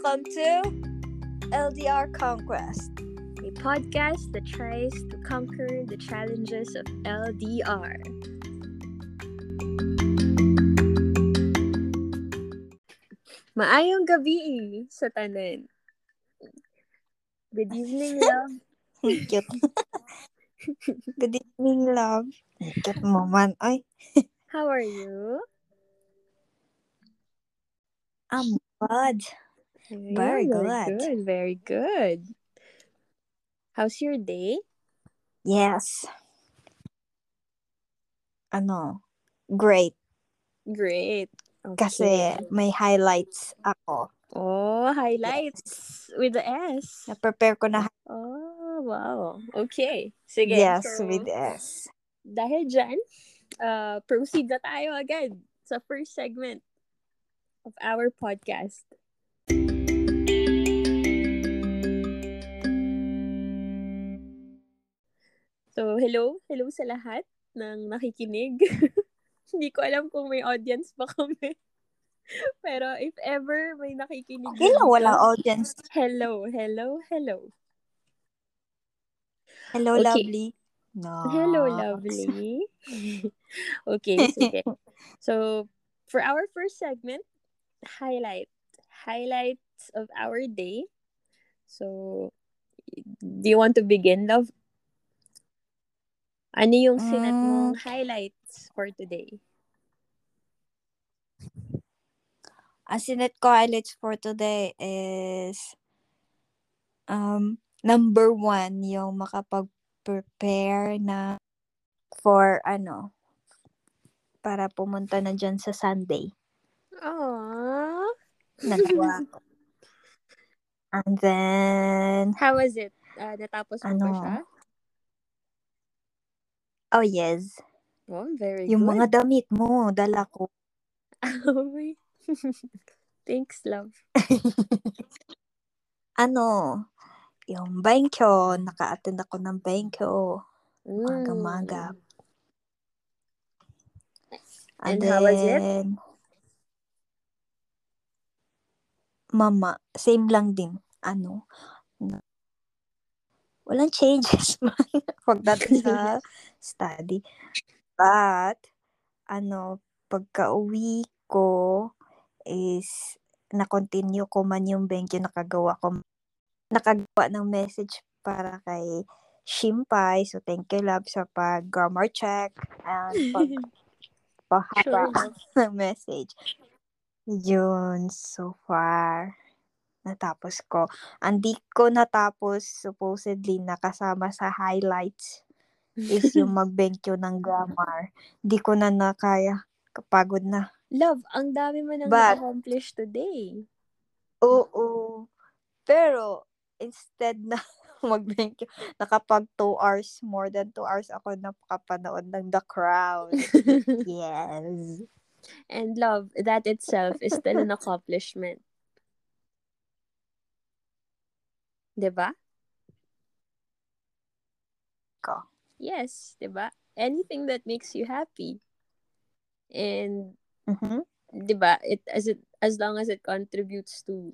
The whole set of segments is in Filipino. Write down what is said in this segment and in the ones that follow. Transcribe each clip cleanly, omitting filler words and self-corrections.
Welcome to LDR Conquest, a podcast that tries to conquer the challenges of LDR. Maayong gabi sa tanan. Good evening, love. Good evening, love. Good moment. Ay. How are you? I'm good. Very good. Very good. How's your day? Yes. Great. Great. Okay. Kasi may highlights ako. Oh, highlights yes. With the S. Na-prepare ko na. Oh, wow. Okay. Sige. Yes, so, with S. Dahil dyan, proceed na tayo agad sa first segment of our podcast. So, hello sa lahat ng nakikinig. Hindi ko alam kung may audience pa kami. Pero if ever may nakikinig. Okay lang, walang audience. Hello. Hello, okay. Lovely. No. Hello, lovely. Okay, sige. So, for our first segment, highlights of our day. So, do you want to begin, love? Ano yung sinat mong highlights for today? Ang sinat ko highlights for today is number one, yung makapag-prepare na for para pumunta na dyan sa Sunday. Aww. Nagawa ko. And then... How was it? Natapos mo ba siya? Oh, yes. Oh, very good. Yung mga damit mo, dala ko. Oh, my. Thanks, love. Yung bangkyo, naka-attend ako ng bangkyo. Maga-maga. And how was it? Mama, same lang din. Walang changes man pagdating sa study. But, pagka-uwi ko is na-continue ko man yung bengkyo, nakagawa ng message para kay Shimpay. So, thank you, love, sa pag-grammar check and pag-pahaba ng message. Yun, so far. Natapos ko. Hindi ko natapos, supposedly, nakasama sa highlights is yung mag-bengkyo ng grammar. Hindi ko na nakaya. Kapagod na. Love, ang dami mo nang na-accomplish today. Oo. Pero, instead na mag-bengkyo, nakapag 2 hours, more than 2 hours ako nakapanood ng The Crown. Yes. And love, that itself is still an accomplishment. Diba? Ko. Yes, diba? Anything that makes you happy. And, diba, as long as it contributes to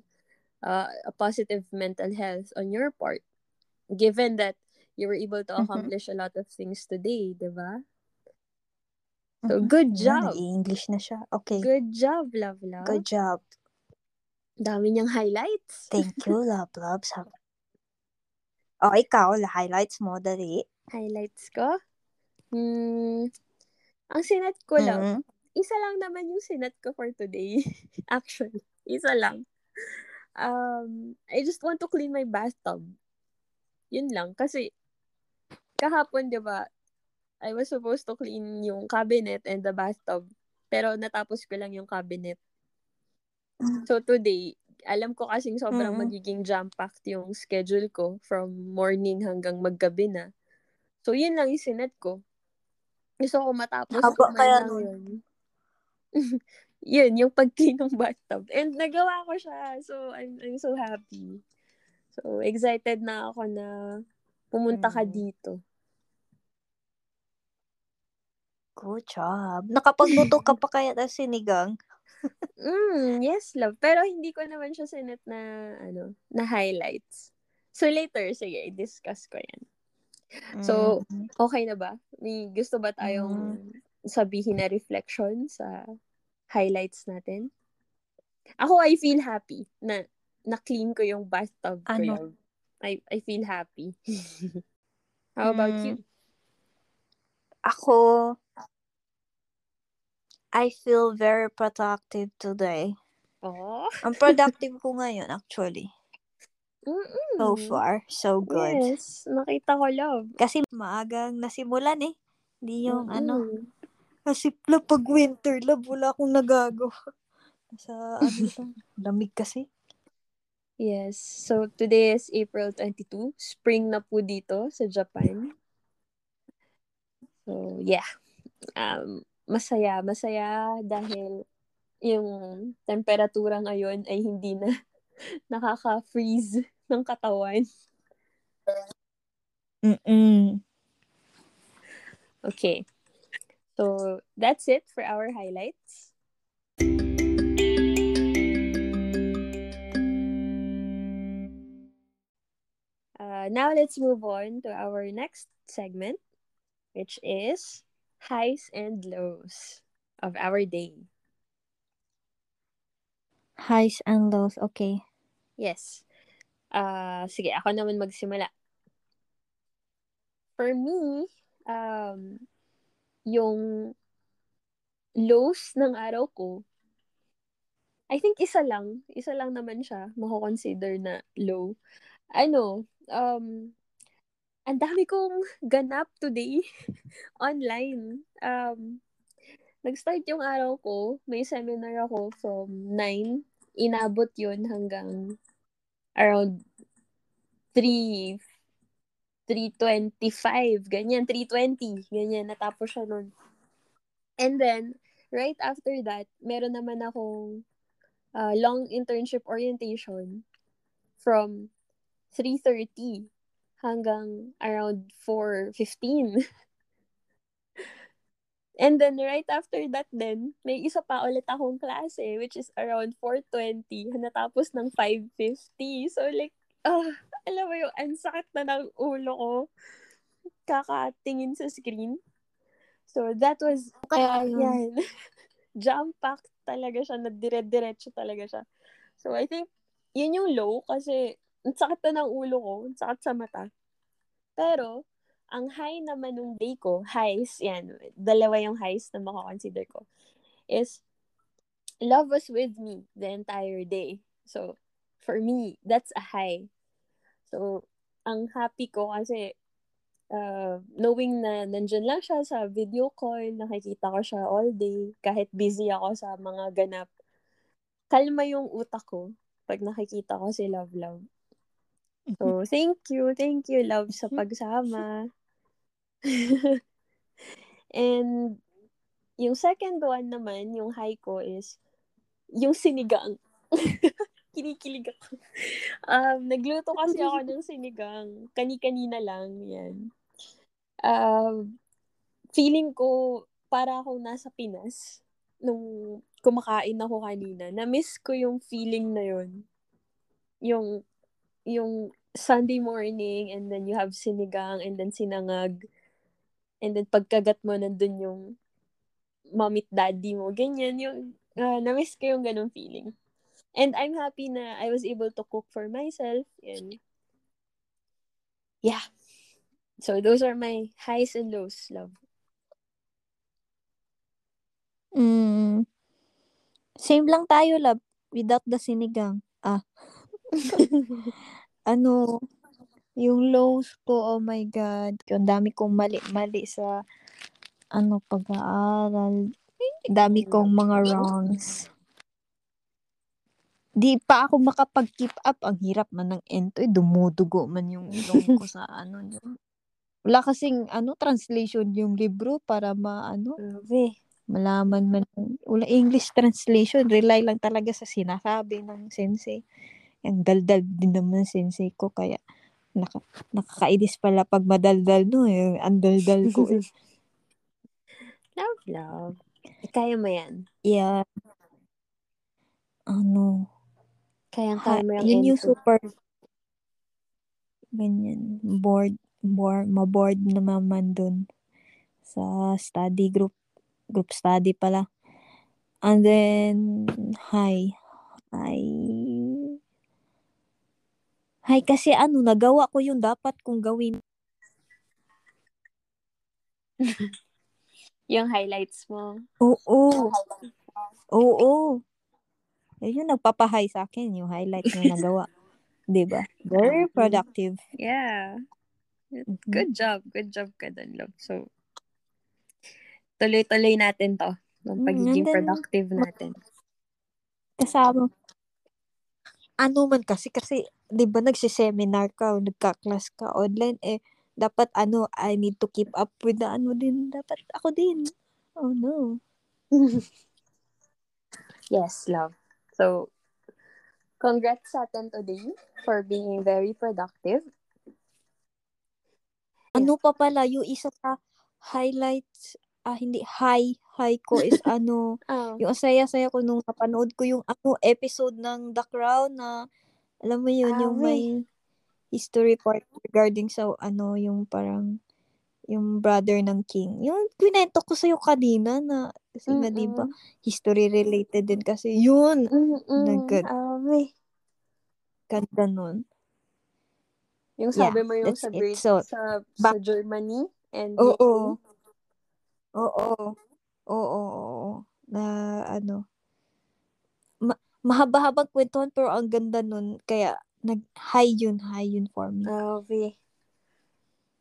a positive mental health on your part, given that you were able to accomplish a lot of things today, diba? So, good job. English na siya. Okay. Good job, love. Good job. Dami niyang highlights. Thank you, love. Oh, ikaw, highlights mo, dali. Highlights ko? Ang sinat ko lang. Isa lang naman yung sinat ko for today. Actually, isa lang. I just want to clean my bathtub. Yun lang. Kasi, kahapon, diba, I was supposed to clean yung cabinet and the bathtub. Pero natapos ko lang yung cabinet. So, today, alam ko kasing sobrang magiging jam-packed yung schedule ko from morning hanggang maggabi na. So, yun lang yung sinet ko. Gusto ko matapos. Haba kaya nun. Yun, yung pag-clean ng bathtub. And nagawa ko siya. So, I'm so happy. So, excited na ako na pumunta ka dito. Good job. Nakapagluto ka pa kaya na sinigang? Yes, love. Pero hindi ko naman siya sinet na, ano, na highlights. So, later, sige, discuss ko yan. So, okay na ba? May gusto ba tayong sabihin na reflection sa highlights natin? Ako, I feel happy na na-clean ko yung bathtub ko yun. I feel happy. How about you? Ako, I feel very productive today. Oh. Ang productive ko ngayon, actually. So far, so good. Yes, nakita ko, love. Kasi maagang nasimulan eh. Hindi yung ano. Kasi pag winter, love, wala akong nagagawa. Sa ano, lamig kasi. Yes, so today is April 22. Spring na po dito sa Japan. So, yeah. Masaya dahil yung temperatura ngayon ay hindi na nakaka-freeze ng katawan. Okay. So, that's it for our highlights. Now, let's move on to our next segment, which is highs and lows of our day. Highs and lows, okay. Yes. Sige, ako naman magsimula. For me, yung lows ng araw ko, I think isa lang naman siya, mako-consider na low. Ano, ang dami kong ganap today online. Nag-start yung araw ko, may seminar ako from 9, inabot yun hanggang around 3:25, ganyan, 3:20, ganyan, natapos siya nun. And then, right after that, meron naman akong long internship orientation from 3:30 hanggang around 4:15. And then right after that then, may isa pa ulit akong klase which is around 4:20 natapos ng 5:50. So like, alam mo yung ansakit na ng ulo ko kakatingin sa screen. So that was, yan. Jam-packed talaga siya, nadire-diretso talaga siya. So I think, yun yung low kasi ang sakit na ng ulo ko, ang sakit sa mata. Pero, ang high naman ng day ko, highs, yan, dalawa yung highs na makakonsider ko, is, love was with me the entire day. So, for me, that's a high. So, ang happy ko kasi, knowing na nandyan lang siya sa video call, nakikita ko siya all day, kahit busy ako sa mga ganap. Kalma yung utak ko pag nakikita ko si Love. So, thank you, love, sa pagsama. And, yung second one naman, yung high ko is, yung sinigang. Kinikilig ako. Nagluto kasi ako ng sinigang. Kani-kanina lang, yan. Feeling ko, para ako nasa Pinas, nung kumakain ako kanina, na-miss ko yung feeling na yun. Yung Sunday morning, and then you have sinigang, and then sinangag, and then pagkagat mo, nandun yung momit daddy mo. Ganyan, yung, na-miss ko yung ganong feeling. And I'm happy na I was able to cook for myself. And yeah. So those are my highs and lows, love. Same lang tayo, love, without the sinigang. Ano, yung lows ko, oh my God. Ang dami kong mali sa ano, pag-aaral. Dami kong mga wrongs. Di pa ako makapag-keep up. Ang hirap man ng ento. Dumudugo man yung ilong ko sa ano. Wala kasing ano, translation yung libro para maano. Malaman man. Wala English translation. Rely lang talaga sa sinasabi ng sensei. Ang daldal din naman sensei ko, kaya nakakainis pala pag madaldal, no? Ang daldal ko. Love. Kaya mo yan. Yeah. ano, Kaya ang camera ang yun yung M2. Super, ganyan, maboard na naman dun sa study group study pala. And then, hi, kasi ano, nagawa ko yung dapat kong gawin. Yung highlights mo. Oo. Ayun, nagpapahay sa akin yung highlights na nagawa. Diba? Very productive. Yeah. Good job. Good job ka dun, love. So, tuloy-tuloy natin to. Ng pagiging productive natin. Kasama. Ano man kasi, di ba nagsiseminar ka o nagka-class ka online, dapat I need to keep up with the din. Dapat ako din. Oh no. Yes, love. So, congrats sa atin today for being very productive. Ano pa pala, yung isa pa highlights, hindi, hi ko is yung saya-saya ko nung napanood ko yung episode ng The Crown na, alam mo yun, yung may history part regarding sa, yung parang, yung brother ng king. Yung kwento ko sa'yo kanina na, kasi nga diba, history related din kasi yun. Ganda nun. Yung sabi mo yung sa British, sa Germany, and Oo. Na mahaba-habang kwentuhan pero ang ganda nun. Kaya high yun for me. Okay.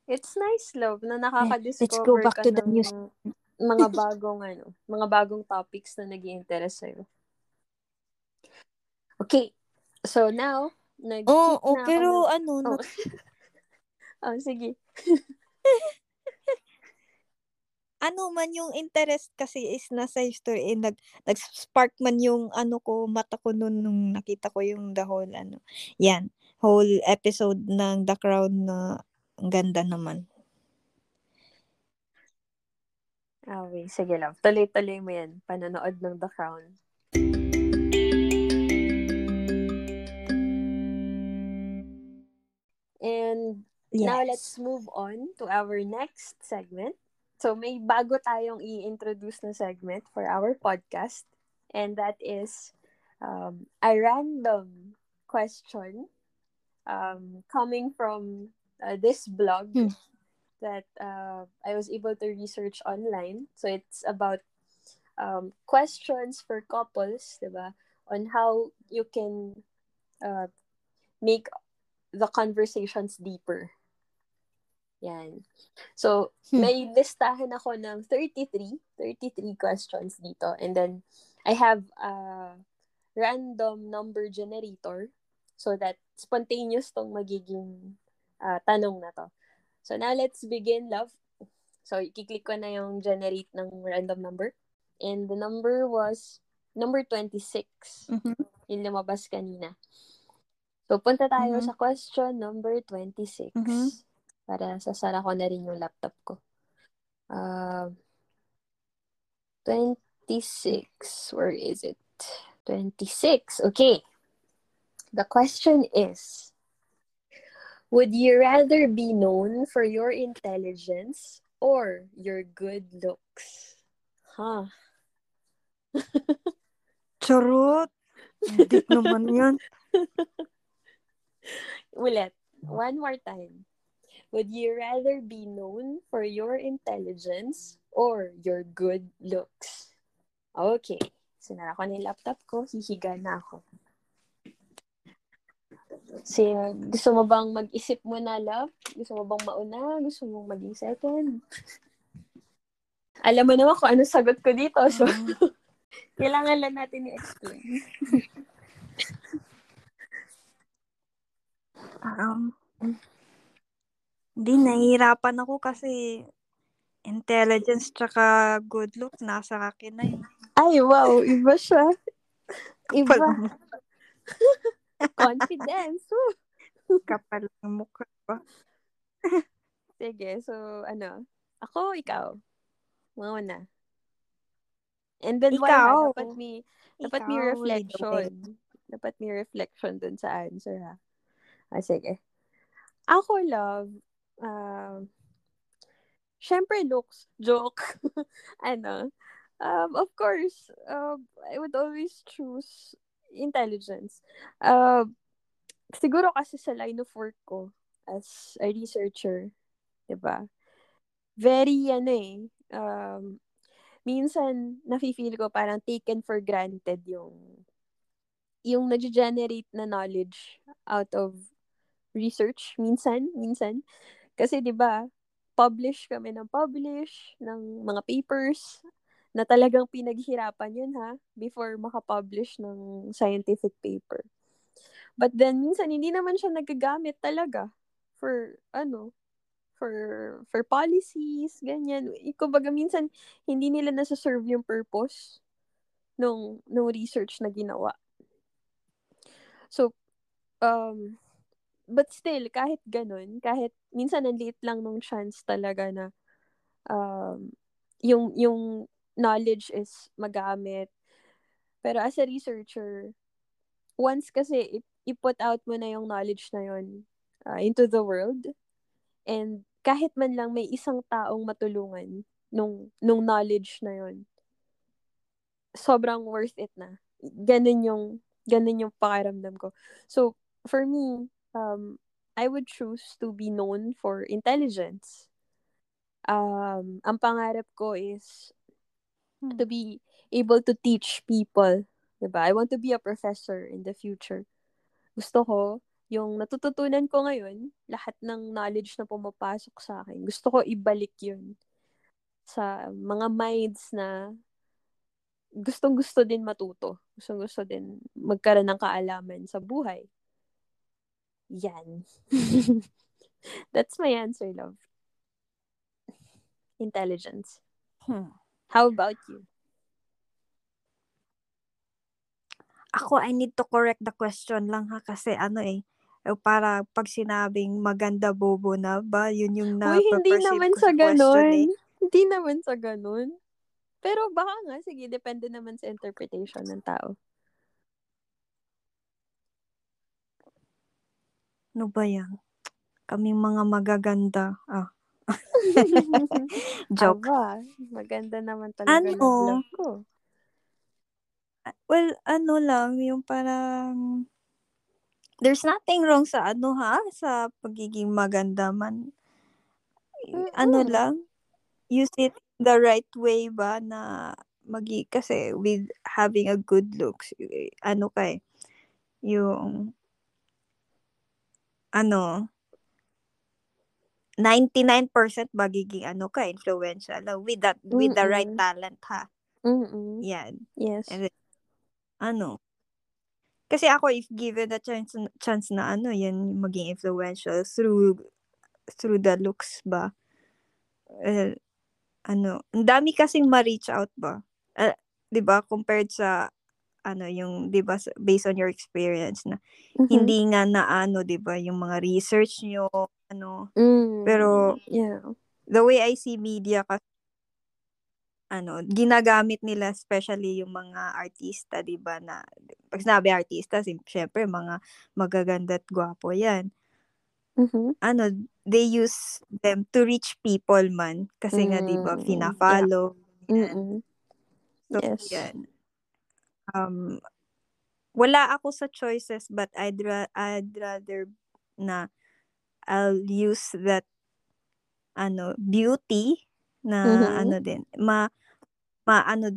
It's nice, love, na nakaka-discover ka ng mga bagong mga bagong topics na nag-i-interest sa'yo. Okay. So now, sige. Ano man yung interest kasi is nasa history, nag-spark man yung mata ko noon nung nakita ko yung the whole whole episode ng The Crown na ang ganda naman. Okay, sige lang. Tuloy-tuloy mo yan, panonood ng The Crown. And now let's move on to our next segment. So, may bago tayong i-introduce na segment for our podcast, and that is a random question coming from this blog that I was able to research online. So, it's about questions for couples, diba? On how you can make the conversations deeper. Yan. So, may listahan ako ng 33 questions dito. And then, I have a random number generator so that spontaneous tong magiging tanong na to. So, now let's begin, love. So, i-click ko na yung generate ng random number. And the number was number 26. Yung lumabas kanina. So, punta tayo sa question number 26. Para sasara ko na rin yung laptop ko. 26. Where is it? 26. Okay. The question is, would you rather be known for your intelligence or your good looks? Huh? Charot! Hindi naman yan. Ulit. One more time. Would you rather be known for your intelligence or your good looks? Okay. Sinara ko na yung laptop ko. Hihiga na ako. Gusto mo bang mag-isip mo na, love? Gusto mo bang mauna? Gusto mo maging second? Alam mo naman kung ano sagot ko dito. So, kailangan lang natin i-explain. Hindi, nahihirapan ako kasi intelligence tsaka good look nasa akin na yun. Ay, wow. Iba siya. Iba. Confidence. Kapal ng mukha pa. Sige, so Ako, ikaw. Mauna. And then, wala, dapat may reflection dun sa answer, ha? Sige. Ako, love, syempre, looks. Joke. Of course, I would always choose intelligence. Siguro kasi sa line of work ko as a researcher, diba? Very, minsan, nafe-feel ko parang taken for granted yung nag-generate na knowledge out of research. Minsan. Kasi, diba, publish ng mga papers, na talagang pinaghirapan yun, ha, before makapublish ng scientific paper. But then, minsan, hindi naman siya nagagamit talaga for policies, ganyan. Kumbaga, minsan, hindi nila nasa-serve yung purpose nung research na ginawa. So, but still, kahit ganun, kahit minsan, ang liit lang nung chance talaga na yung knowledge is magamit. Pero as a researcher, once kasi i-put out mo na yung knowledge na yun into the world, and kahit man lang may isang taong matulungan nung knowledge na yun, sobrang worth it na. Ganun yung pakiramdam ko. So, for me, I would choose to be known for intelligence. Ang pangarap ko is to be able to teach people, diba? I want to be a professor in the future. Gusto ko, yung natututunan ko ngayon, lahat ng knowledge na pumapasok sa akin, gusto ko ibalik yun sa mga minds na gustong-gusto din matuto. Gustong-gusto din magkaroon ng kaalaman sa buhay. Yan. That's my answer, love. Intelligence. How about you? Ako, I need to correct the question lang, ha, kasi para pag sinabing maganda bobo na ba, yun yung na-perceive ko sa question eh. Hindi naman sa ganun. Pero baka nga, sige, depende naman sa interpretation ng tao. Ano ba yan? Kaming mga magaganda. Joke. Aba, maganda naman talaga ng vlog ko. Well, yung parang there's nothing wrong sa sa pagiging maganda man. Mm-hmm. Use it the right way ba na kasi with having a good looks, yung 99% magiging influential with the right talent, ha. Mm-mm. Yan. Yes. And then, kasi ako, if given a chance na yan maging influential through the looks ba. Ang dami kasing ma-reach out ba. 'Di ba compared sa yung 'di ba based on your experience na hindi nga na 'di ba yung mga research nyo, pero yeah, the way I see media kasi ginagamit nila, especially yung mga artista, diba, na pag sinabi artista, syempre mga magaganda at gwapo yan. Mm-hmm. They use them to reach people man kasi nga diba fina-follow. Yeah. So, yes. Yan. Wala ako sa choices, but I'd rather na I'll use that beauty na paano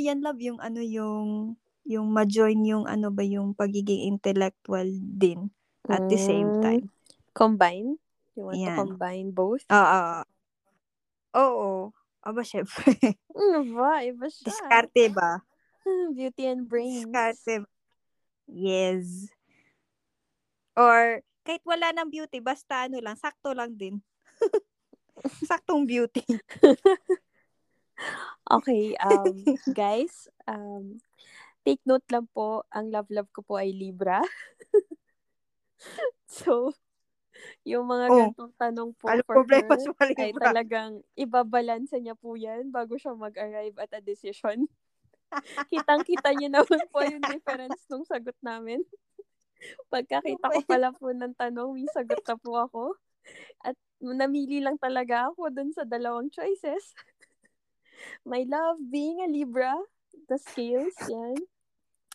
yan, love, yung yung ma-join yung yung pagiging intellectual din at the same time. Combine? You want to combine both? Oo. Aba, syempre. Iba siya. Diskarte ba? Beauty and brains. Diskarte ba? Yes. Or, kahit wala ng beauty, basta lang, sakto lang din. Saktong beauty. Okay, guys, take note lang po, ang love ko po ay Libra. So, Yung mga gantong tanong po for her, ay talagang ibabalansa niya po yan bago siya mag-arrive at a decision. Kitang-kita niyo naman po yung difference nung sagot namin. Pagkakita ko pala po ng tanong, may sagot na po ako. At namili lang talaga ako dun sa dalawang choices. My love, being a Libra, the scales, yan.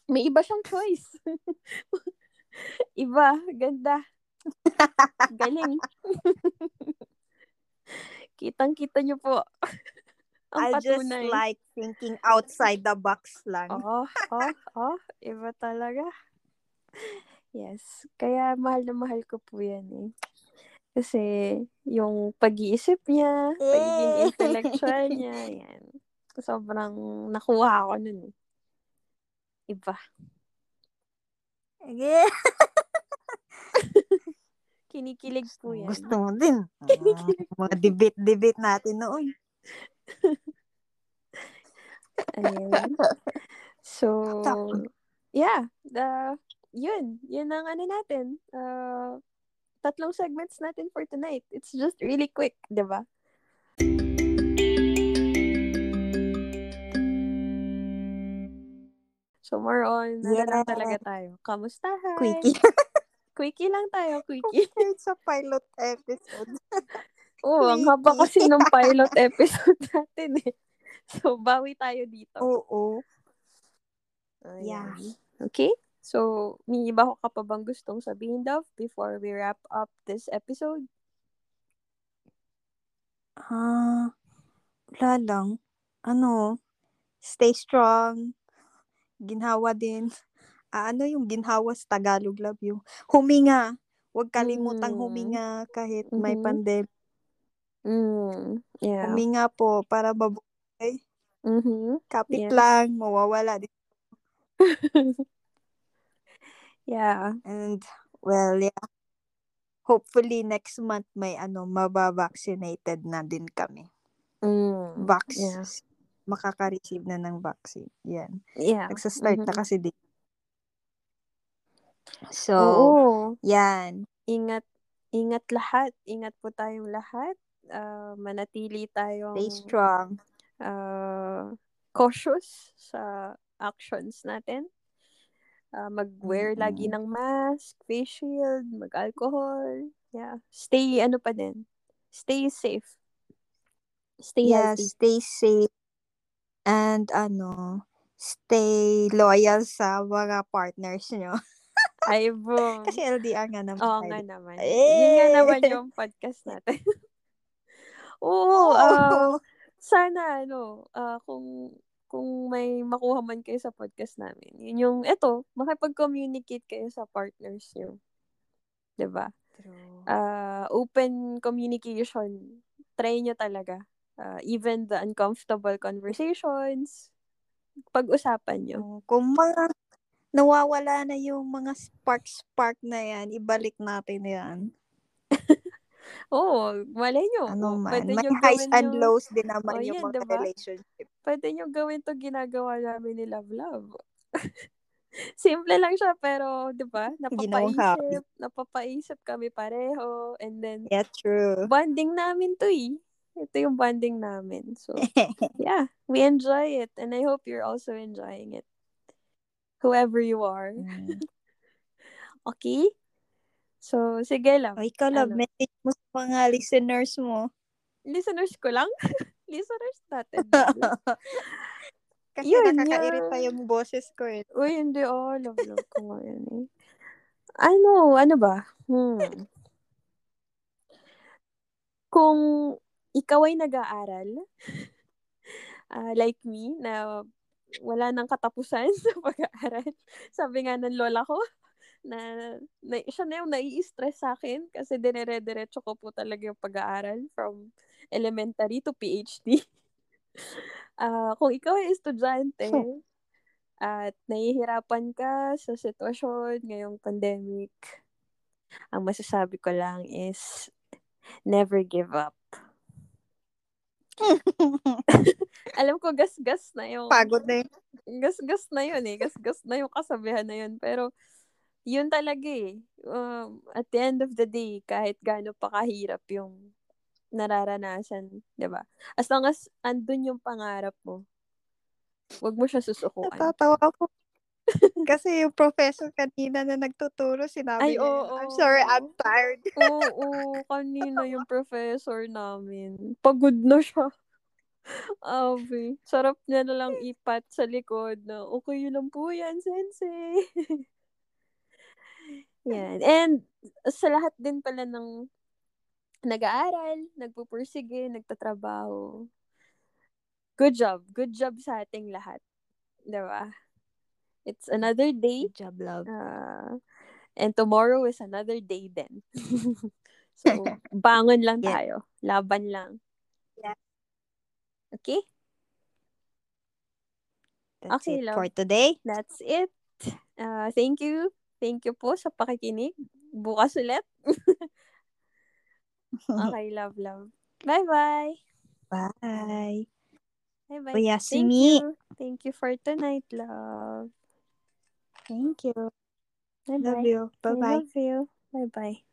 May iba siyang choice. Iba, ganda. Galing. Kitang-kita niyo po. I just like thinking outside the box lang. Iba talaga. Yes. Kaya mahal na mahal ko po yan eh. Kasi yung pag-iisip niya, pagiging intellectual niya, yan. Sobrang nakuha ako nun eh. Iba. Yeah. Kinikilig po yan. Gusto mo din. Mga debate natin noon. Ayan. So, yeah. Yun ang ano natin. Tatlong segments natin for tonight. It's just really quick, diba? So, more on, ano talaga tayo. Kamustahan? Quickie. Quickie lang tayo, quickie. Compared sa pilot episode. Oo, ang haba kasi nung pilot episode natin eh. So, bawi tayo dito. Oo. Yeah. Okay? So, may iba ko ka pa bang gustong sabihin, Dov, before we wrap up this episode? Wala lang. Ano? Stay strong. Ginhawa din. Ano yung ginhawa sa Tagalog, love you? Huminga. Huwag kalimutang huminga kahit may pandemic. Yeah. Huminga po para mabuhay. Kapit lang, mawawala din. Yeah. And, well, yeah. Hopefully, next month may mabavaccinated na din kami. Makaka-receive na ng vaccine. Yan. Yeah. Nagsastart na kasi din. So, yan. Ingat lahat. Ingat po tayong lahat. Manatili tayong stay strong. Cautious sa actions natin. Mag-wear lagi ng mask, face shield, mag-alcohol. Yeah. Stay, stay safe. Stay healthy. Stay safe. And, stay loyal sa mga partners nyo. Ay, boom. Kasi LDR nga naman. Oo nga naman. Yun nga naman yung podcast natin. Sana, kung may makuha man kayo sa podcast namin, yun yung, makipag-communicate kayo sa partners nyo. Diba? True. Open communication. Try nyo talaga. Even the uncomfortable conversations, pag-usapan nyo. Kung mga nawawala na yung mga spark na yan, ibalik natin yan. Malay nyo. Pwede may nyo highs and lows din naman yung mga relationship. Pwede nyo gawin to ginagawa namin ni Love Love. Simple lang siya, pero, di ba? Napapaisip kami pareho. And then, yeah, true. Bonding namin to eh. Ito yung bonding namin. So, yeah. We enjoy it. And I hope you're also enjoying it. Whoever you are. Okay? So, sige lang. Ikaw lang, message mo sa mga listeners mo. Listeners ko lang? Listeners natin. Kasi nakakairita yung boses ko eh. Uy, hindi. Love ko ngayon eh. Ano ba? Kung ikaw ay nag-aaral, like me, na wala nang katapusan sa pag-aaral. Sabi nga ng lola ko, na siya na yung nai-stress sa akin kasi dinere-derecho ko po talaga yung pag-aaral from elementary to PhD. Kung ikaw ay estudyante at nahihirapan ka sa sitwasyon ngayong pandemic, ang masasabi ko lang is never give up. Alam ko gasgas na yun. Pagod na yun. Gasgas na yun eh. Gasgas na yung kasabihan na yun. Pero Yun talaga eh. At the end of the day, kahit gaano pa kahirap yung nararanasan, di ba? As long as andun yung pangarap mo, wag mo siya susukuan. Natatawa ako. Kasi yung professor kanina na nagtuturo, sinabi, I'm sorry, I'm tired. Kanina yung professor namin. Pagod na siya. Abi, sarap niya na lang ipat sa likod na, okay yun lang po yan, sensei. Yan. And sa lahat din pala ng nag-aaral, nagpupursige, nagtatrabaho. Good job. Good job sa ating lahat. Diba? It's another day. Good job, love. And tomorrow is another day then. So, bangon lang tayo. Yeah. Laban lang. Yeah. Okay? That's okay, love. For today. That's it. Thank you. Thank you po sa pakikinig. Bukas ulit. Okay, love. Bye-bye. Bye. Bye-bye. Oyasumi. Thank you for tonight, love. Thank you. Bye-bye. Love you. Bye-bye. I love you. Bye-bye.